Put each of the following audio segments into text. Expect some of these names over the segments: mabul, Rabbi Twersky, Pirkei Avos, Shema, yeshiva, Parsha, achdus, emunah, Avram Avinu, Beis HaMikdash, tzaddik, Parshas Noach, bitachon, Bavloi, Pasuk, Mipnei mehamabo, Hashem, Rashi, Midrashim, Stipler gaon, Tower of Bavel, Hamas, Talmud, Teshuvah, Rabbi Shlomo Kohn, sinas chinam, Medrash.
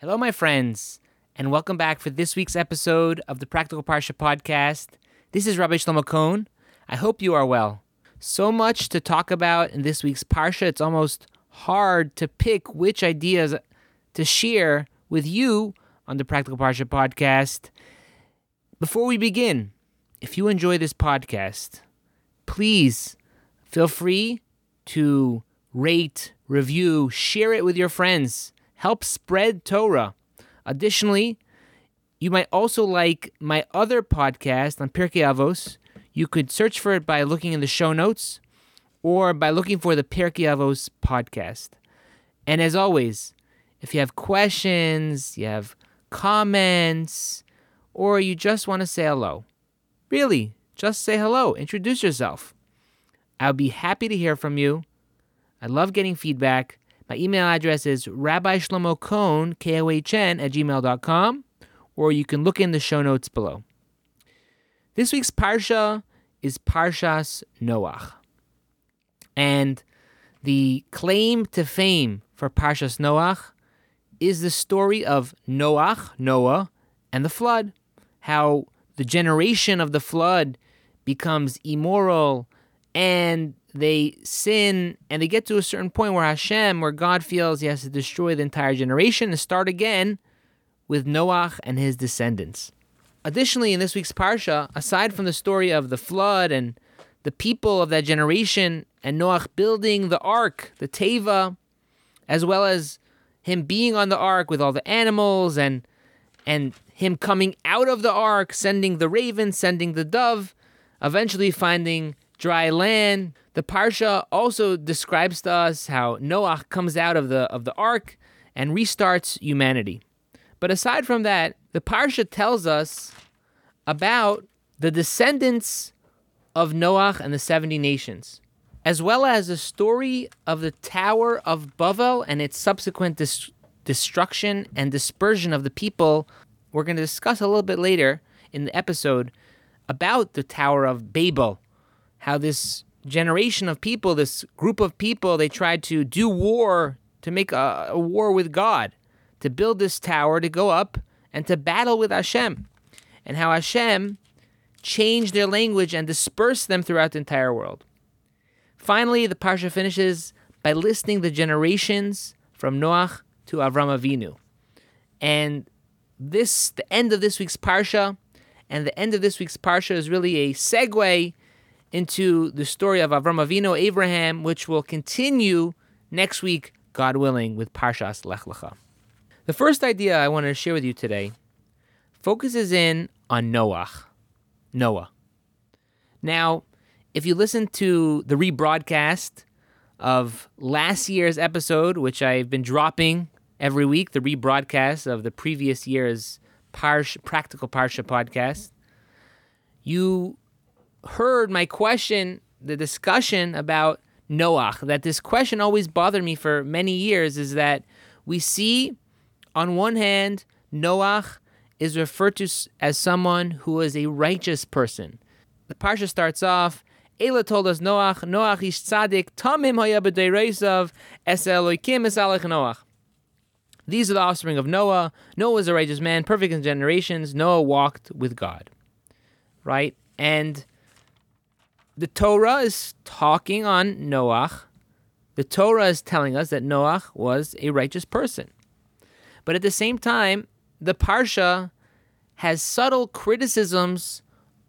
Hello, my friends, and welcome back for this week's episode of the Practical Parsha Podcast. This is Rabbi Shlomo Kohn. I hope you are well. So much to talk about in this week's Parsha. It's almost hard to pick which ideas to share with you on the Practical Parsha Podcast. Before we begin, if you enjoy this podcast, please feel free to rate, review, share it with your friends. Help spread Torah. Additionally, you might also like my other podcast on Pirkei Avos. You could search for it by looking in the show notes or by looking for the Pirkei Avos podcast. And as always, if you have questions, you have comments, or you just want to say hello, really, just say hello. Introduce yourself. I'll be happy to hear from you. I love getting feedback. My email address is rabbishlomokohn, Kohn, at gmail.com, or you can look in the show notes below. This week's Parsha is Parshas Noach. And the claim to fame for Parshas Noach is the story of Noah, and the flood. How the generation of the flood becomes immoral, and they sin, and they get to a certain point where Hashem, where God feels he has to destroy the entire generation and start again with Noach and his descendants. Additionally, in this week's Parsha, aside from the story of the flood and the people of that generation and Noach building the ark, the Teva, as well as him being on the ark with all the animals and him coming out of the ark, sending the raven, sending the dove, eventually finding dry land. The Parsha also describes to us how Noach comes out of the ark and restarts humanity. But aside from that, the Parsha tells us about the descendants of Noach and the 70 nations, as well as the story of the Tower of Bavel and its subsequent destruction and dispersion of the people. We're going to discuss a little bit later in the episode about the Tower of Babel, how this generation of people, this group of people, they tried to do war, to make a war with God, to build this tower, to go up, and to battle with Hashem, and how Hashem changed their language and dispersed them throughout the entire world. Finally, the Parsha finishes by listing the generations from Noach to Avram Avinu. And the end of this week's Parsha, is really a segue into the story of Avram Avinu, Abraham, which will continue next week, God willing, with Parshas Lech Lecha. The first idea I wanted to share with you today focuses in on Noah. Now, if you listen to the rebroadcast of last year's episode, which I've been dropping every week, the rebroadcast of the previous year's Practical Parsha podcast, you heard my question, the discussion about Noach, that this question always bothered me for many years, is that we see, on one hand, Noach is referred to as someone who is a righteous person. The Parsha starts off, Ela told us Noach is tzaddik, tamim haya b'dei reisav, es elokim es alech Noach. These are the offspring of Noah. Noah was a righteous man, perfect in generations. Noah walked with God. Right? And the Torah is talking on Noach. The Torah is telling us that Noach was a righteous person. But at the same time, the Parsha has subtle criticisms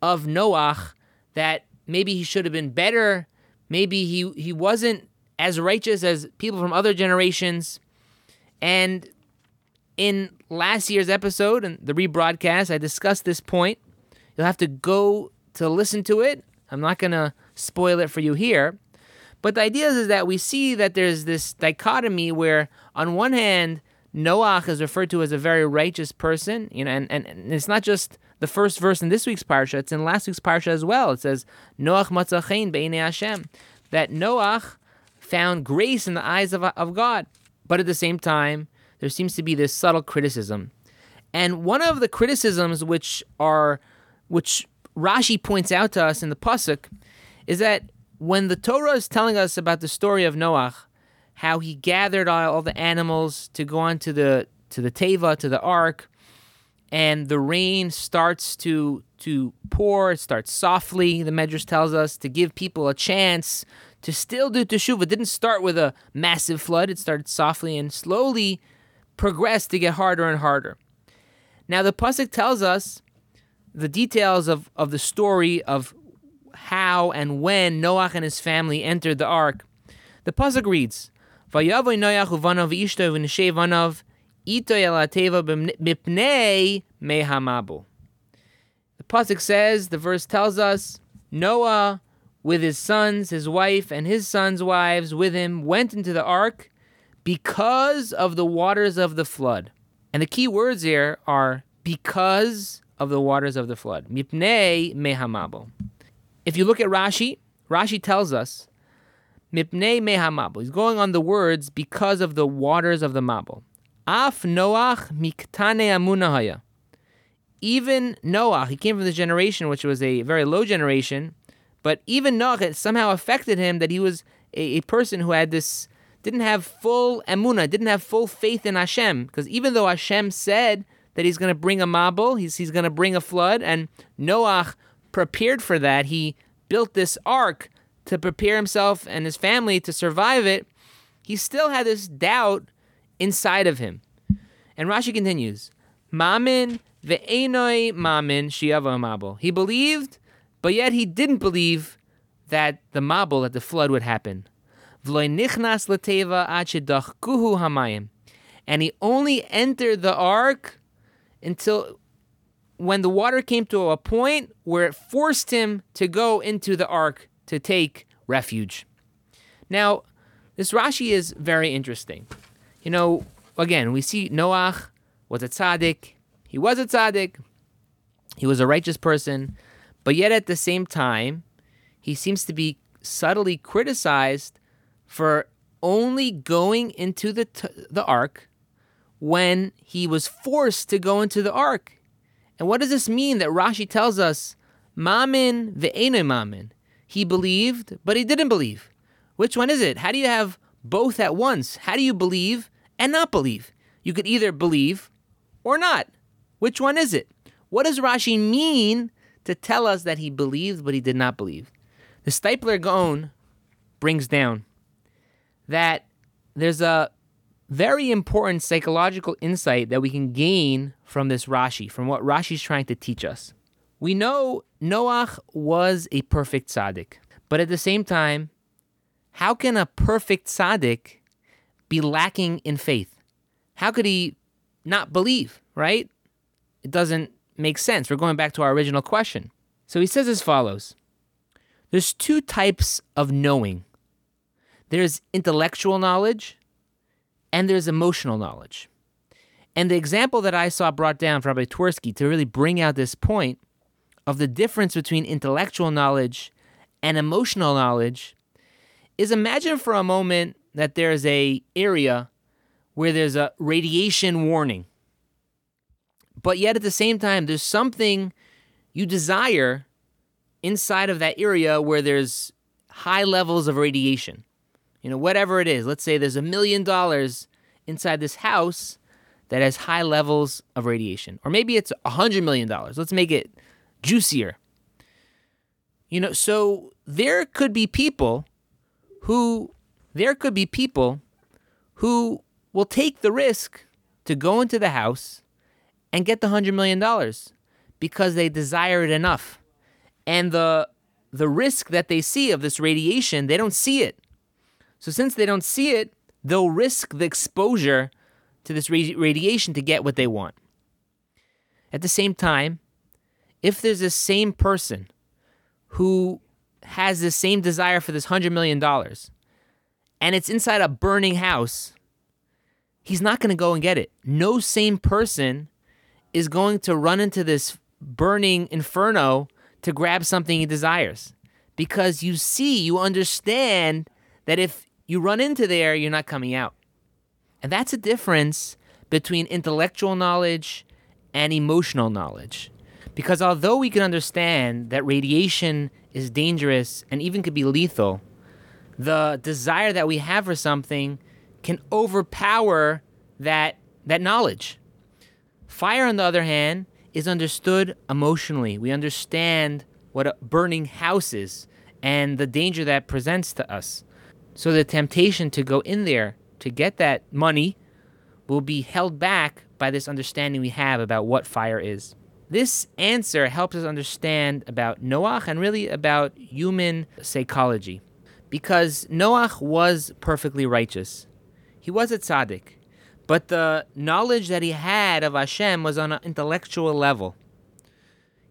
of Noach, that maybe he should have been better, maybe he wasn't as righteous as people from other generations. And in last year's episode, and the rebroadcast, I discussed this point. You'll have to go to listen to it. I'm not going to spoil it for you here. But the idea is that we see that there's this dichotomy where, on one hand, Noach is referred to as a very righteous person. You know, and it's not just the first verse in this week's Parsha. It's in last week's Parsha as well. It says, Noach matza chen b'einei Hashem. That Noach found grace in the eyes of God. But at the same time, there seems to be this subtle criticism. And one of the criticisms which Rashi points out to us in the Pasuk is that when the Torah is telling us about the story of Noach, how he gathered all the animals to go onto the to the Teva, to the ark, and the rain starts to pour. It starts softly, the Medrash tells us, to give people a chance to still do Teshuvah. It didn't start with a massive flood. It started softly and slowly progressed to get harder and harder. Now the Pasuk tells us the details of the story of how and when Noach and his family entered the ark. The Pasuk reads, Vayavoy Noach uvanav v'ishto v'neshei vanav ito el teva mipnei mehamabo. The Pasuk says, the verse tells us, Noah with his sons, his wife, and his sons' wives with him went into the ark because of the waters of the flood. And the key words here are because of the waters of the flood. Mipnei mehamabo. If you look at Rashi, Rashi tells us, Mipnei mehamabo. He's going on the words because of the waters of the mabul. Af Noach miktane emunah haya. Even Noach, he came from this generation, which was a very low generation, but even Noach, it somehow affected him that he was a person who had this, didn't have full emunah, didn't have full faith in Hashem, because even though Hashem said that he's going to bring a mabul, he's going to bring a flood, and Noach prepared for that. He built this ark to prepare himself and his family to survive it. He still had this doubt inside of him. And Rashi continues, Mamin ve'enoi mamin shi'ava mabul. He believed, but yet he didn't believe that the mabul, that the flood would happen. V'loi nichnas l'teva ad shedachkuhu hamayim. And he only entered the ark until when the water came to a point where it forced him to go into the ark to take refuge. Now, this Rashi is very interesting. You know, again, we see Noach was a tzaddik. He was a tzaddik. He was a righteous person. But yet at the same time, he seems to be subtly criticized for only going into the ark when he was forced to go into the ark. And what does this mean that Rashi tells us, Mamin ve'enoi mamin? He believed, but he didn't believe. Which one is it? How do you have both at once? How do you believe and not believe? You could either believe or not. Which one is it? What does Rashi mean to tell us that he believed, but he did not believe? The Stipler gaon brings down that there's a very important psychological insight that we can gain from this Rashi, from what Rashi's trying to teach us. We know Noach was a perfect tzaddik, but at the same time, how can a perfect tzaddik be lacking in faith? How could he not believe, right? It doesn't make sense. We're going back to our original question. So he says as follows. There's two types of knowing. There's intellectual knowledge, and there's emotional knowledge. And the example that I saw brought down from Rabbi Twersky to really bring out this point of the difference between intellectual knowledge and emotional knowledge is, imagine for a moment that there's an area where there's a radiation warning, but yet at the same time, there's something you desire inside of that area where there's high levels of radiation. You know, whatever it is, let's say there's $1 million inside this house that has high levels of radiation. Or maybe it's $100 million. Let's make it juicier. You know, so there could be people who will take the risk to go into the house and get the $100 million because they desire it enough. And the risk that they see of this radiation, they don't see it. So since they don't see it, they'll risk the exposure to this radiation to get what they want. At the same time, if there's this same person who has the same desire for this $100 million and it's inside a burning house, he's not going to go and get it. No sane person is going to run into this burning inferno to grab something he desires, because you see, you understand that if you run into there, you're not coming out. And that's a difference between intellectual knowledge and emotional knowledge. Because although we can understand that radiation is dangerous and even could be lethal, the desire that we have for something can overpower that that knowledge. Fire, on the other hand, is understood emotionally. We understand what a burning house is and the danger that presents to us. So the temptation to go in there to get that money will be held back by this understanding we have about what fire is. This answer helps us understand about Noach and really about human psychology. Because Noach was perfectly righteous. He was a tzaddik. But the knowledge that he had of Hashem was on an intellectual level.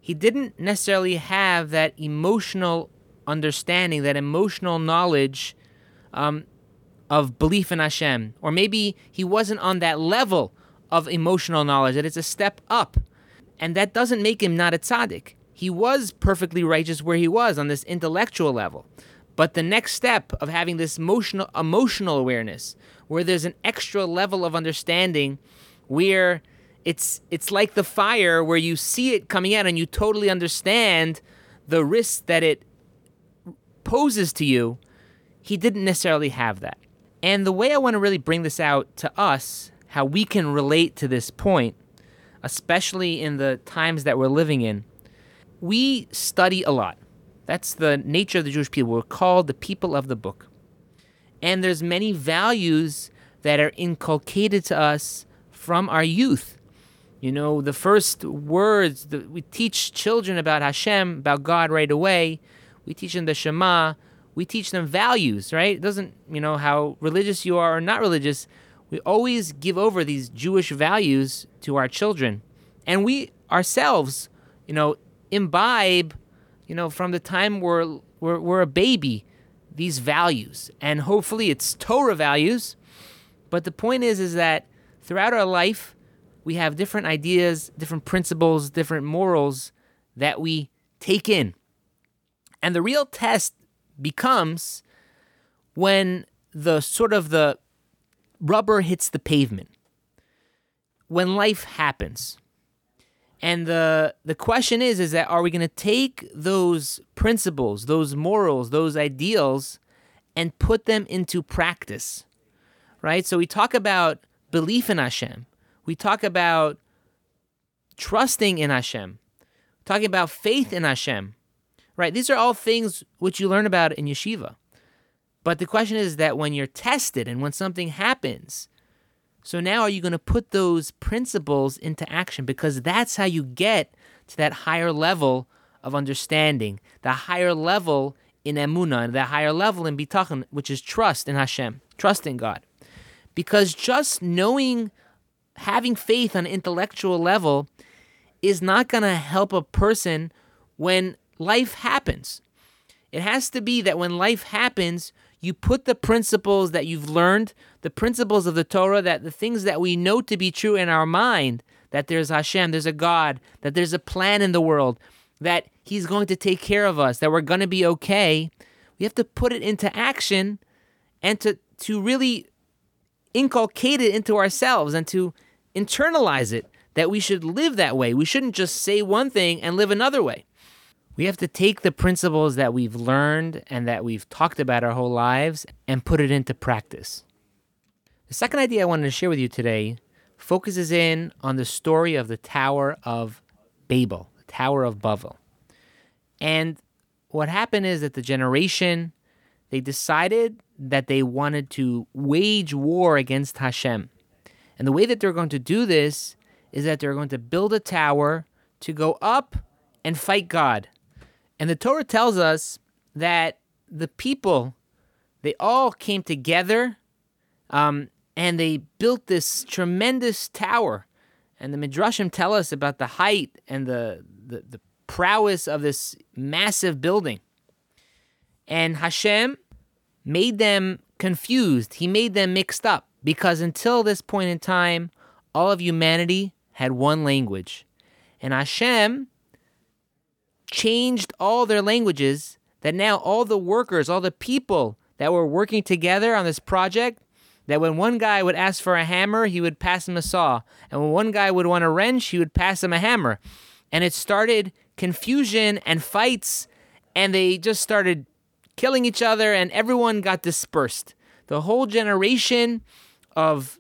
He didn't necessarily have that emotional understanding, that emotional knowledge of belief in Hashem. Or maybe he wasn't on that level of emotional knowledge, that it's a step up. And that doesn't make him not a tzaddik. He was perfectly righteous where he was on this intellectual level. But the next step of having this emotional awareness, where there's an extra level of understanding, where it's like the fire, where you see it coming out and you totally understand the risk that it poses to you, he didn't necessarily have that. And the way I want to really bring this out to us, how we can relate to this point, especially in the times that we're living in, we study a lot. That's the nature of the Jewish people. We're called the people of the book. And there's many values that are inculcated to us from our youth. You know, the first words that we teach children about Hashem, about God right away. We teach them the Shema. We teach them values, right? It doesn't, you know, how religious you are or not religious. We always give over these Jewish values to our children. And we ourselves, you know, imbibe, you know, from the time we're a baby, these values, and hopefully it's Torah values. But the point is that throughout our life, we have different ideas, different principles, different morals that we take in. And the real test becomes when the sort of the rubber hits the pavement, when life happens. And the question is that are we going to take those principles, those morals, those ideals, and put them into practice, right? So we talk about belief in Hashem. We talk about trusting in Hashem. We're talking about faith in Hashem, right? These are all things which you learn about in yeshiva. But the question is that when you're tested and when something happens, so now are you going to put those principles into action? Because that's how you get to that higher level of understanding, the higher level in emunah, the higher level in bitachon, which is trust in Hashem, trust in God. Because just knowing, having faith on an intellectual level is not going to help a person when life happens. It has to be that when life happens, you put the principles that you've learned, the principles of the Torah, that the things that we know to be true in our mind, that there's Hashem, there's a God, that there's a plan in the world, that He's going to take care of us, that we're going to be okay. We have to put it into action and to really inculcate it into ourselves and to internalize it, that we should live that way. We shouldn't just say one thing and live another way. We have to take the principles that we've learned and that we've talked about our whole lives and put it into practice. The second idea I wanted to share with you today focuses in on the story of the Tower of Babel, the Tower of Bavel. And what happened is that the generation, they decided that they wanted to wage war against Hashem. And the way that they're going to do this is that they're going to build a tower to go up and fight God. And the Torah tells us that the people, they all came together and they built this tremendous tower. And the Midrashim tell us about the height and the prowess of this massive building. And Hashem made them confused. He made them mixed up, because until this point in time, all of humanity had one language. And Hashem changed all their languages, that now all the workers, all the people that were working together on this project, that when one guy would ask for a hammer, he would pass him a saw. And when one guy would want a wrench, he would pass him a hammer. And it started confusion and fights, and they just started killing each other, and everyone got dispersed. The whole generation of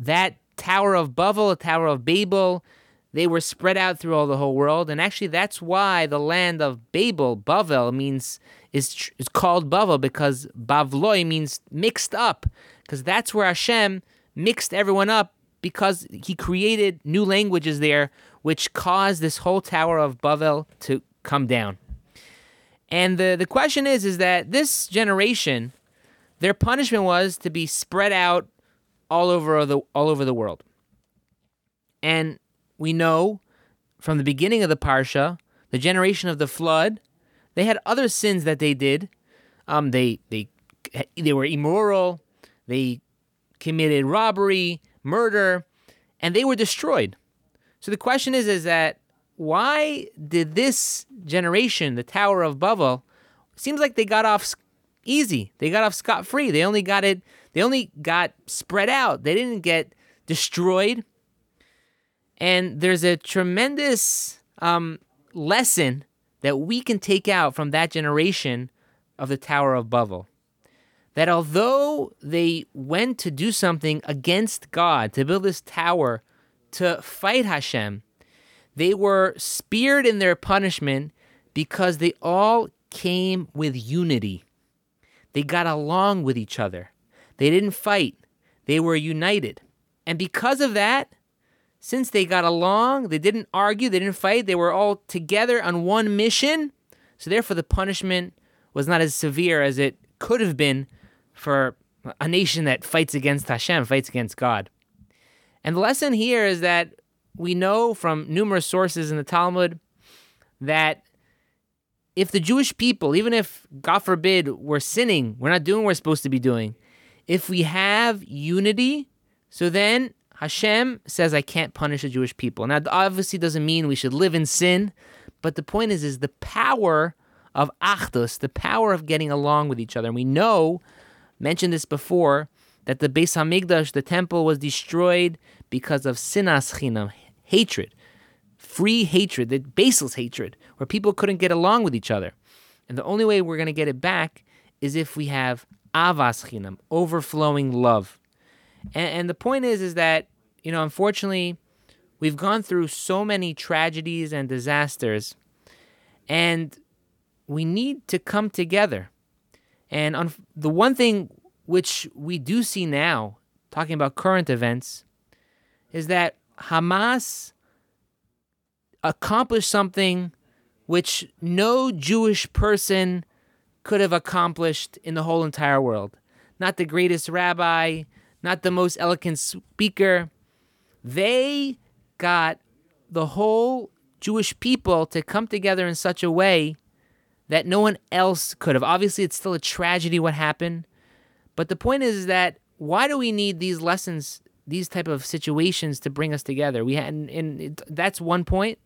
that Tower of Bavel, a Tower of Babel. They were spread out through all the whole world, and actually that's why the land of Babel, Bavel, means is called Bavel, because Bavloi means mixed up, because that's where Hashem mixed everyone up, because he created new languages there, which caused this whole Tower of Bavel to come down. And the question is that this generation, their punishment was to be spread out all over the world. And we know from the beginning of the Parsha, the generation of the flood, they had other sins that they did. They were immoral, they committed robbery, murder, and they were destroyed. So the question is that why did this generation, the Tower of Bavel, seems like they got off easy. They got off scot-free. They only got spread out. They didn't get destroyed. And there's a tremendous lesson that we can take out from that generation of the Tower of Bavel. That although they went to do something against God, to build this tower, to fight Hashem, they were speared in their punishment because they all came with unity. They got along with each other. They didn't fight. They were united. And because of that, since they got along, they didn't argue, they didn't fight, they were all together on one mission, so therefore the punishment was not as severe as it could have been for a nation that fights against Hashem, fights against God. And the lesson here is that we know from numerous sources in the Talmud that if the Jewish people, even if, God forbid, we're sinning, we're not doing what we're supposed to be doing, if we have unity, so then Hashem says, I can't punish the Jewish people. Now, obviously doesn't mean we should live in sin, but the point is the power of achdus, the power of getting along with each other. And we know, mentioned this before, that the Beis HaMikdash, the temple, was destroyed because of sinas chinam, hatred, free hatred, the baseless hatred, where people couldn't get along with each other. And the only way we're going to get it back is if we have avas chinam, overflowing love. And the point is that, you know, unfortunately, we've gone through so many tragedies and disasters, and we need to come together. And the one thing which we do see now, talking about current events, is that Hamas accomplished something which no Jewish person could have accomplished in the whole entire world. Not the greatest rabbi, not the most eloquent speaker. They got the whole Jewish people to come together in such a way that no one else could have. Obviously, it's still a tragedy what happened. But the point is that why do we need these lessons, these type of situations to bring us together? That's one point.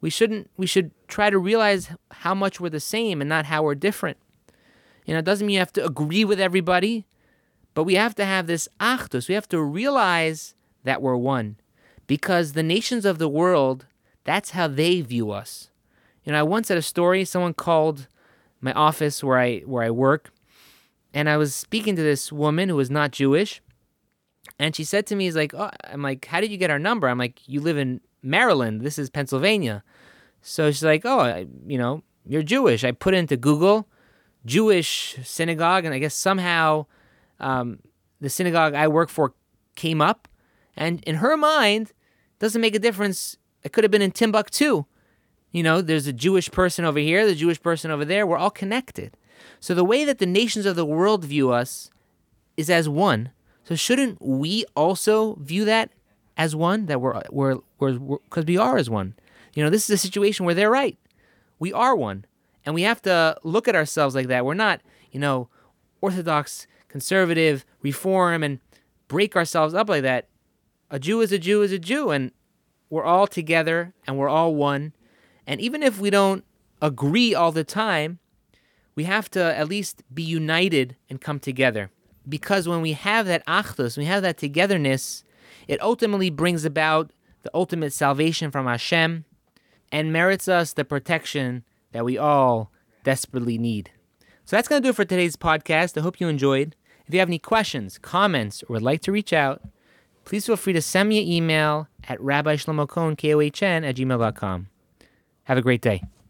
We should try to realize how much we're the same and not how we're different. You know, it doesn't mean you have to agree with everybody. But we have to have this achdus. We have to realize that we're one. Because the nations of the world, that's how they view us. You know, I once had a story. Someone called my office where I work. And I was speaking to this woman who was not Jewish. And she said to me, I'm like, how did you get our number? I'm like, you live in Maryland. This is Pennsylvania. So she's like, you're Jewish. I put into Google, Jewish synagogue. And I guess somehow the synagogue I work for came up, and in her mind, doesn't make a difference. It could have been in Timbuktu. You know, there's a Jewish person over here, the Jewish person over there. We're all connected. So the way that the nations of the world view us is as one. So shouldn't we also view that as one? That we're because we are as one. You know, this is a situation where they're right. We are one, and we have to look at ourselves like that. We're not, Orthodox, Conservative, Reform, and break ourselves up like that. A Jew is a Jew is a Jew, and we're all together, and we're all one. And even if we don't agree all the time, we have to at least be united and come together. Because when we have that achdus, we have that togetherness, it ultimately brings about the ultimate salvation from Hashem and merits us the protection that we all desperately need. So that's going to do it for today's podcast. I hope you enjoyed. If you have any questions, comments, or would like to reach out, please feel free to send me an email at rabbishlomokohn@gmail.com. Have a great day.